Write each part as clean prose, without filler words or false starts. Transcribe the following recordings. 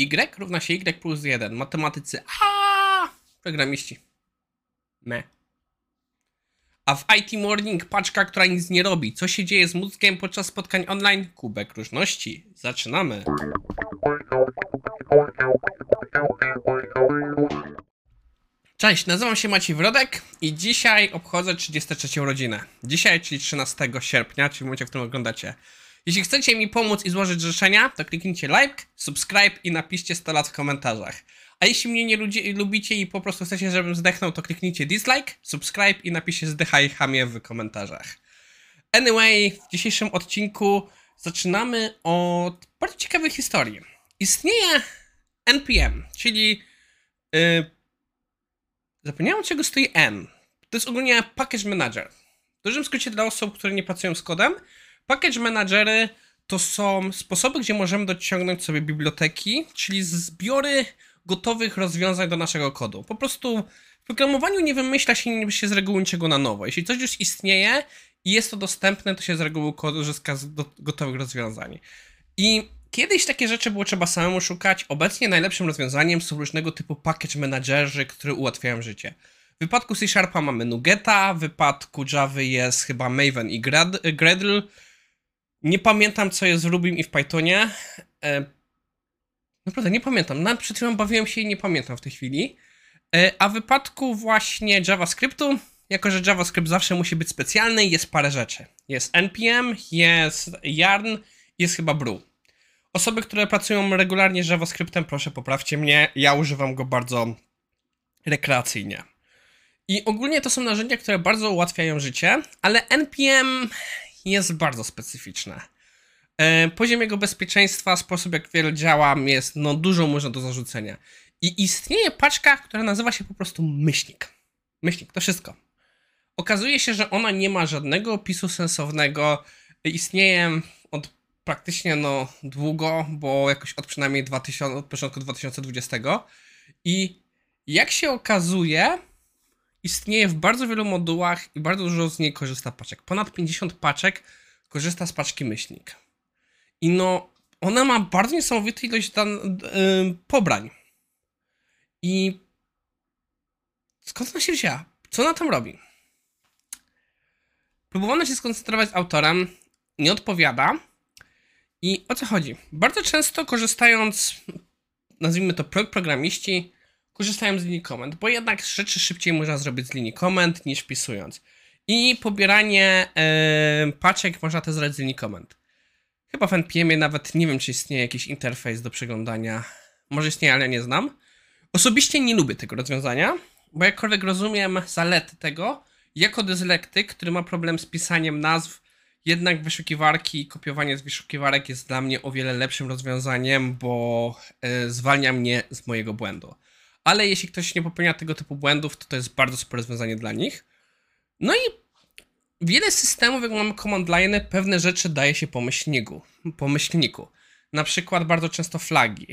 Y równa się Y plus 1. Matematycy. A, programiści. Me. A w IT Morning paczka, która nic nie robi. Co się dzieje z mózgiem podczas spotkań online? Kubek Różności. Zaczynamy. Cześć, nazywam się Maciej Wyrodek i dzisiaj obchodzę 33. rodzinę. Dzisiaj, czyli 13 sierpnia, czyli w momencie, w którym oglądacie. Jeśli chcecie mi pomóc i złożyć życzenia, to kliknijcie like, subscribe i napiszcie 100 lat w komentarzach. A jeśli mnie nie lubicie i po prostu chcecie, żebym zdechnął, to kliknijcie dislike, subscribe i napiszcie zdychaj chamie w komentarzach. Anyway, w dzisiejszym odcinku zaczynamy od bardzo ciekawej historii. Istnieje NPM, czyli... zapomniałem, czego stoi N. To jest ogólnie Package Manager. W dużym skrócie dla osób, które nie pracują z kodem, Package Managery to są sposoby, gdzie możemy dociągnąć sobie biblioteki, czyli zbiory gotowych rozwiązań do naszego kodu. Po prostu w programowaniu nie wymyśla się z reguły niczego na nowo. Jeśli coś już istnieje i jest to dostępne, to się z reguły korzysta z gotowych rozwiązań. I kiedyś takie rzeczy było trzeba samemu szukać. Obecnie najlepszym rozwiązaniem są różnego typu package managerzy, które ułatwiają życie. W wypadku C-Sharpa mamy NuGeta, w wypadku Javy jest chyba Maven i Gradle. Nie pamiętam, co jest w Rubim i w Pythonie. Naprawdę nie pamiętam. Nawet przed chwilą bawiłem się i nie pamiętam w tej chwili. A w wypadku właśnie JavaScriptu, jako że JavaScript zawsze musi być specjalny, jest parę rzeczy. Jest NPM, jest Yarn, jest chyba Brew. Osoby, które pracują regularnie z JavaScriptem, proszę poprawcie mnie. Ja używam go bardzo rekreacyjnie. I ogólnie to są narzędzia, które bardzo ułatwiają życie, ale NPM jest bardzo specyficzne. Poziom jego bezpieczeństwa, sposób jak wiele działa, jest dużo można do zarzucenia. I istnieje paczka, która nazywa się po prostu myślnik. Myślnik, to wszystko. Okazuje się, że ona nie ma żadnego opisu sensownego. Istnieje od praktycznie długo, bo jakoś od przynajmniej od początku 2020. I jak się okazuje, istnieje w bardzo wielu modułach i bardzo dużo z niej korzysta paczek. Ponad 50 paczek korzysta z paczki myślnik. I ona ma bardzo niesamowitą ilość pobrań. I skąd ona się wzięła? Co ona tam robi? Próbowano się skoncentrować z autorem, nie odpowiada. I o co chodzi? Bardzo często korzystając, nazwijmy to programiści, korzystają z linii komend, bo jednak rzeczy szybciej można zrobić z linii komend niż wpisując. I pobieranie paczek można też zrobić z linii komend. Chyba w NPM-ie nawet nie wiem, czy istnieje jakiś interfejs do przeglądania. Może istnieje, ale nie znam. Osobiście nie lubię tego rozwiązania, bo jakkolwiek rozumiem zalety tego, jako dyslektyk, który ma problem z pisaniem nazw, jednak wyszukiwarki i kopiowanie z wyszukiwarek jest dla mnie o wiele lepszym rozwiązaniem, bo zwalnia mnie z mojego błędu. Ale jeśli ktoś nie popełnia tego typu błędów, to jest bardzo spore rozwiązanie dla nich. No i wiele systemów, jak mamy command line, pewne rzeczy daje się po myślniku. Na przykład bardzo często flagi.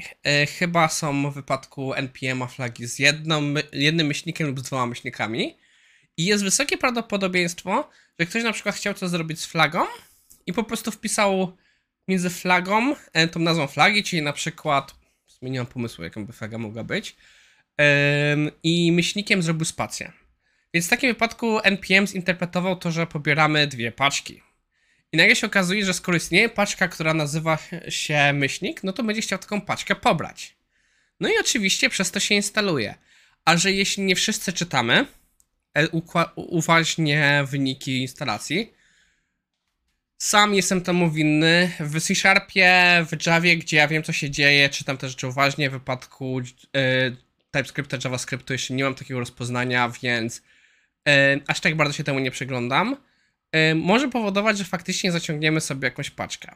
Chyba są w wypadku NPM-a flagi z jednym myślnikiem lub z dwoma myślnikami. I jest wysokie prawdopodobieństwo, że ktoś na przykład chciał coś zrobić z flagą i po prostu wpisał między flagą, tą nazwą flagi, czyli na przykład, zmieniłam pomysł, jaką by flaga mogła być, i myślnikiem zrobił spację. Więc w takim wypadku NPM zinterpretował to, że pobieramy dwie paczki. I nagle się okazuje, że skoro istnieje paczka, która nazywa się myślnik, no to będzie chciał taką paczkę pobrać. No i oczywiście przez to się instaluje. A że jeśli nie wszyscy czytamy uważnie wyniki instalacji, sam jestem temu winny. W C-Sharpie, w Javie, gdzie ja wiem, co się dzieje, czytam te rzeczy uważnie. W wypadku TypeScripta, JavaScriptu jeszcze nie mam takiego rozpoznania, więc aż tak bardzo się temu nie przyglądam. Może powodować, że faktycznie zaciągniemy sobie jakąś paczkę.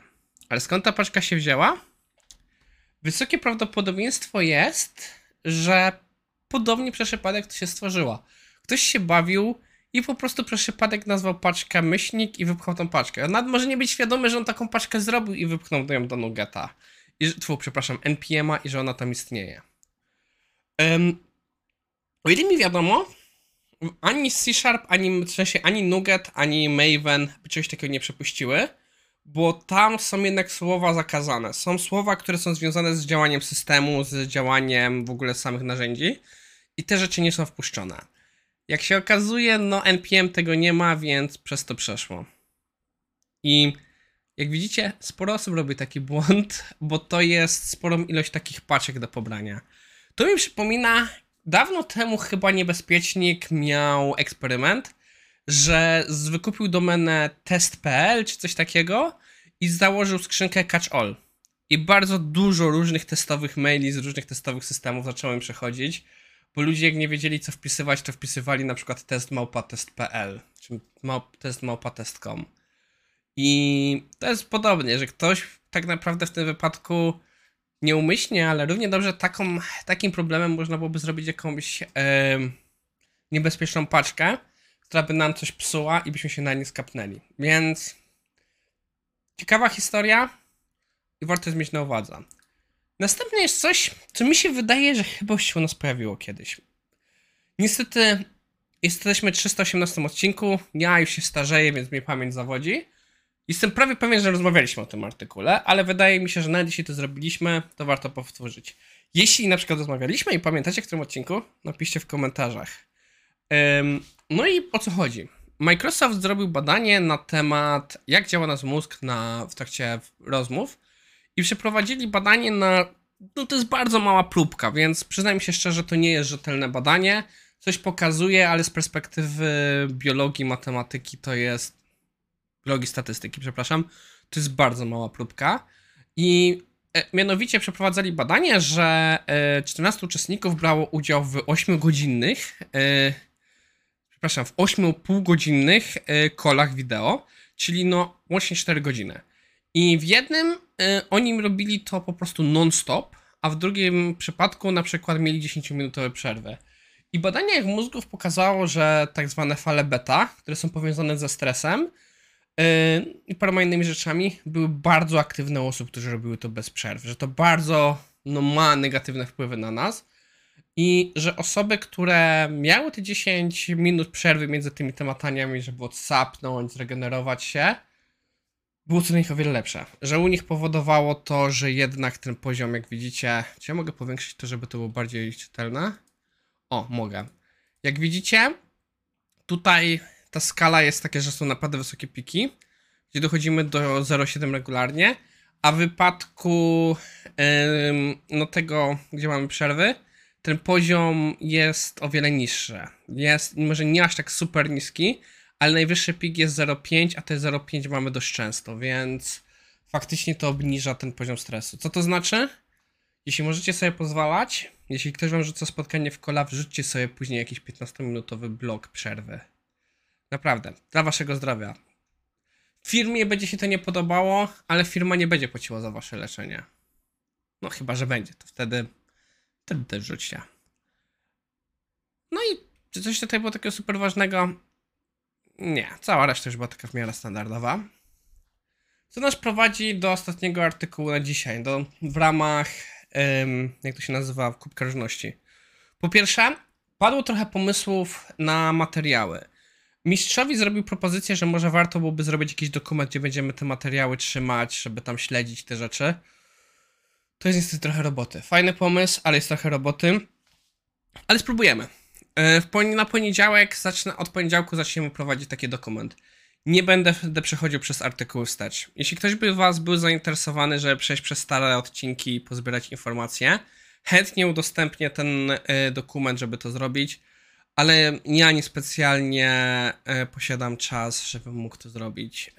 Ale skąd ta paczka się wzięła? Wysokie prawdopodobieństwo jest, że podobnie przez przypadek to się stworzyła. Ktoś się bawił i po prostu przez przypadek nazwał paczkę myślnik i wypchał tą paczkę. On nawet może nie być świadomy, że on taką paczkę zrobił i wypchnął ją do NuGeta. NPM-a i że ona tam istnieje. O ile mi wiadomo, ani C-Sharp, ani NuGet, ani Maven by czegoś takiego nie przepuściły, bo tam są jednak słowa zakazane. Są słowa, które są związane z działaniem systemu, z działaniem w ogóle samych narzędzi i te rzeczy nie są wpuszczone. Jak się okazuje, no NPM tego nie ma, więc przez to przeszło. I jak widzicie, sporo osób robi taki błąd, bo to jest sporą ilość takich paczek do pobrania. To mi przypomina, dawno temu chyba Niebezpiecznik miał eksperyment, że wykupił domenę test.pl czy coś takiego i założył skrzynkę catch-all. I bardzo dużo różnych testowych maili z różnych testowych systemów zaczęło im przechodzić, bo ludzie jak nie wiedzieli co wpisywać, to wpisywali na przykład test@test.pl czy test@test.com. I to jest podobnie, że ktoś tak naprawdę w tym wypadku nieumyślnie, ale równie dobrze takim problemem można byłoby zrobić jakąś niebezpieczną paczkę, która by nam coś psuła i byśmy się na nie skapnęli. Więc ciekawa historia i warto mieć na uwadze. Następnie jest coś, co mi się wydaje, że chyba już się u nas pojawiło kiedyś. Niestety jesteśmy w 318 odcinku, ja już się starzeję, więc mnie pamięć zawodzi. Jestem prawie pewien, że rozmawialiśmy o tym artykule, ale wydaje mi się, że nawet jeśli to zrobiliśmy, to warto powtórzyć. Jeśli na przykład rozmawialiśmy i pamiętacie w którym odcinku, napiszcie w komentarzach. No i o co chodzi? Microsoft zrobił badanie na temat, jak działa nasz mózg w trakcie rozmów i przeprowadzili badanie na... No to jest bardzo mała próbka, więc przyznam się szczerze, to nie jest rzetelne badanie. Coś pokazuje, ale z perspektywy biologii, matematyki to jest... biologii statystyki, przepraszam, to jest bardzo mała próbka i mianowicie przeprowadzali badanie, że 14 uczestników brało udział w 8,5-godzinnych kolach wideo, czyli no łącznie 4 godziny. I w jednym oni robili to po prostu non-stop, a w drugim przypadku na przykład mieli 10-minutowe przerwy. I badanie ich mózgów pokazało, że tak zwane fale beta, które są powiązane ze stresem, i paroma innymi rzeczami były bardzo aktywne u osób, którzy robiły to bez przerw, że to bardzo ma negatywne wpływy na nas i że osoby, które miały te 10 minut przerwy między tymi temataniami, żeby odsapnąć, zregenerować się, było to dla nich o wiele lepsze, że u nich powodowało to, że jednak ten poziom, jak widzicie, czy ja mogę powiększyć to, żeby to było bardziej czytelne? O, mogę. Jak widzicie, tutaj ta skala jest taka, że są naprawdę wysokie piki, gdzie dochodzimy do 0,7 regularnie, a w wypadku no tego, gdzie mamy przerwy, ten poziom jest o wiele niższy. Jest może nie aż tak super niski, ale najwyższy pik jest 0,5, a te 0,5 mamy dość często, więc faktycznie to obniża ten poziom stresu. Co to znaczy? Jeśli możecie sobie pozwalać, jeśli ktoś wam rzuca spotkanie w kola, wrzućcie sobie później jakiś 15-minutowy blok przerwy. Naprawdę, dla waszego zdrowia. Firmie będzie się to nie podobało, ale firma nie będzie płaciła za wasze leczenie. No chyba, że będzie, to wtedy też rzućcie. No i czy coś tutaj było takiego super ważnego? Nie, cała reszta już była taka w miarę standardowa. Co nas prowadzi do ostatniego artykułu na dzisiaj, w ramach, jak to się nazywa, Kubka Różności. Po pierwsze, padło trochę pomysłów na materiały. Mistrzowi zrobił propozycję, że może warto byłoby zrobić jakiś dokument, gdzie będziemy te materiały trzymać, żeby tam śledzić te rzeczy. To jest niestety trochę roboty. Fajny pomysł, ale jest trochę roboty. Ale spróbujemy. Od poniedziałku zaczniemy prowadzić taki dokument. Nie będę wtedy przechodził przez artykuły wstecz. Jeśli ktoś by was był zainteresowany, żeby przejść przez stare odcinki i pozbierać informacje, chętnie udostępnię ten dokument, żeby to zrobić. Ale ja niespecjalnie posiadam czas, żebym mógł to zrobić.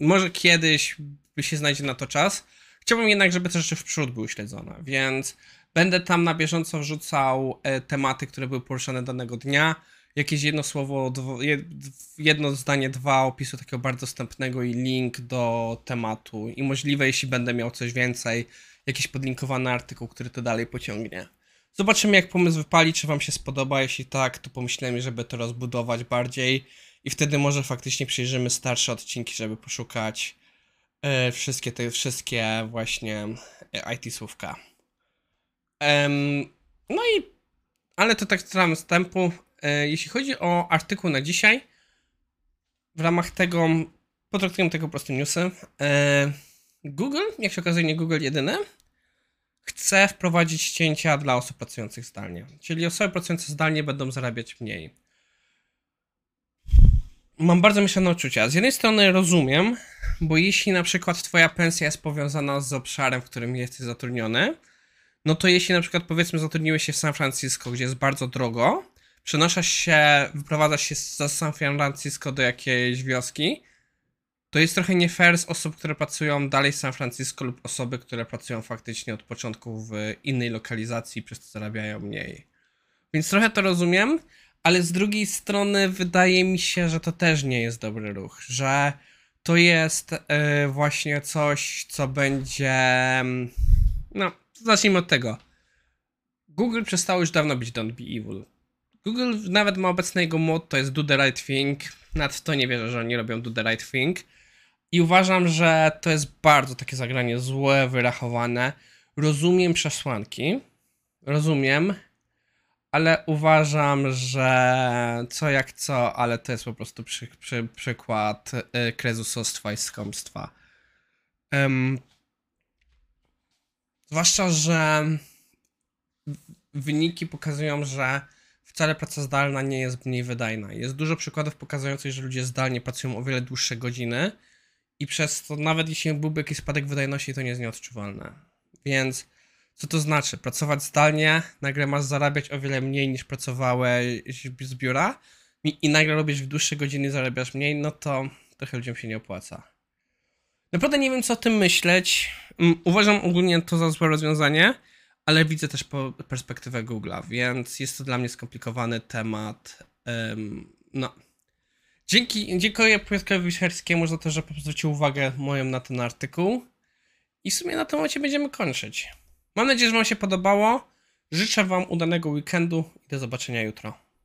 Może kiedyś się znajdzie na to czas. Chciałbym jednak, żeby te rzeczy w przód były śledzone, więc będę tam na bieżąco wrzucał tematy, które były poruszane danego dnia. Jakieś jedno słowo, jedno zdanie, dwa opisu takiego bardzo wstępnego i link do tematu. I możliwe, jeśli będę miał coś więcej, jakiś podlinkowany artykuł, który to dalej pociągnie. Zobaczymy, jak pomysł wypali, czy wam się spodoba. Jeśli tak, to pomyślałem, żeby to rozbudować bardziej i wtedy może faktycznie przyjrzymy starsze odcinki, żeby poszukać wszystkie właśnie IT słówka. No i, ale to tak z wstępu. Jeśli chodzi o artykuł na dzisiaj, w ramach tego Potraktujemy tego po prostu newsem. Google, jak się okazuje, nie Google jedyne, chce wprowadzić cięcia dla osób pracujących zdalnie. Czyli osoby pracujące zdalnie będą zarabiać mniej. Mam bardzo mieszane uczucia. Z jednej strony rozumiem, bo jeśli na przykład twoja pensja jest powiązana z obszarem, w którym jesteś zatrudniony, no to jeśli na przykład powiedzmy zatrudniłeś się w San Francisco, gdzie jest bardzo drogo, przenoszasz się, wyprowadzasz się z San Francisco do jakiejś wioski, to jest trochę nie fair z osób, które pracują dalej w San Francisco lub osoby, które pracują faktycznie od początku w innej lokalizacji, przez co zarabiają mniej. Więc trochę to rozumiem, ale z drugiej strony wydaje mi się, że to też nie jest dobry ruch, że to jest właśnie coś, co będzie... No, zacznijmy od tego. Google przestało już dawno być Don't Be Evil. Google nawet ma obecny jego mod, to jest Do The Right Thing. Nad to nie wierzę, że oni robią Do The Right Thing. I uważam, że to jest bardzo takie zagranie złe, wyrachowane. Rozumiem przesłanki. Rozumiem. Ale uważam, że co jak co, ale to jest po prostu przykład krezusostwa i skąpstwa. Zwłaszcza, że wyniki pokazują, że wcale praca zdalna nie jest mniej wydajna. Jest dużo przykładów pokazujących, że ludzie zdalnie pracują o wiele dłuższe godziny i przez to nawet jeśli byłby jakiś spadek wydajności, to nie jest nieodczuwalne. Więc co to znaczy? Pracować zdalnie, nagle masz zarabiać o wiele mniej niż pracowałeś z biura i nagle robisz w dłuższe godziny, zarabiasz mniej, no to trochę ludziom się nie opłaca. Naprawdę nie wiem, co o tym myśleć. Uważam ogólnie to za złe rozwiązanie, ale widzę też perspektywę Google'a, więc jest to dla mnie skomplikowany temat. No. Dziękuję Piotrowi Wicharskiemu za to, że zwrócił uwagę moją na ten artykuł. I w sumie na tym momencie będziemy kończyć. Mam nadzieję, że wam się podobało. Życzę wam udanego weekendu i do zobaczenia jutro.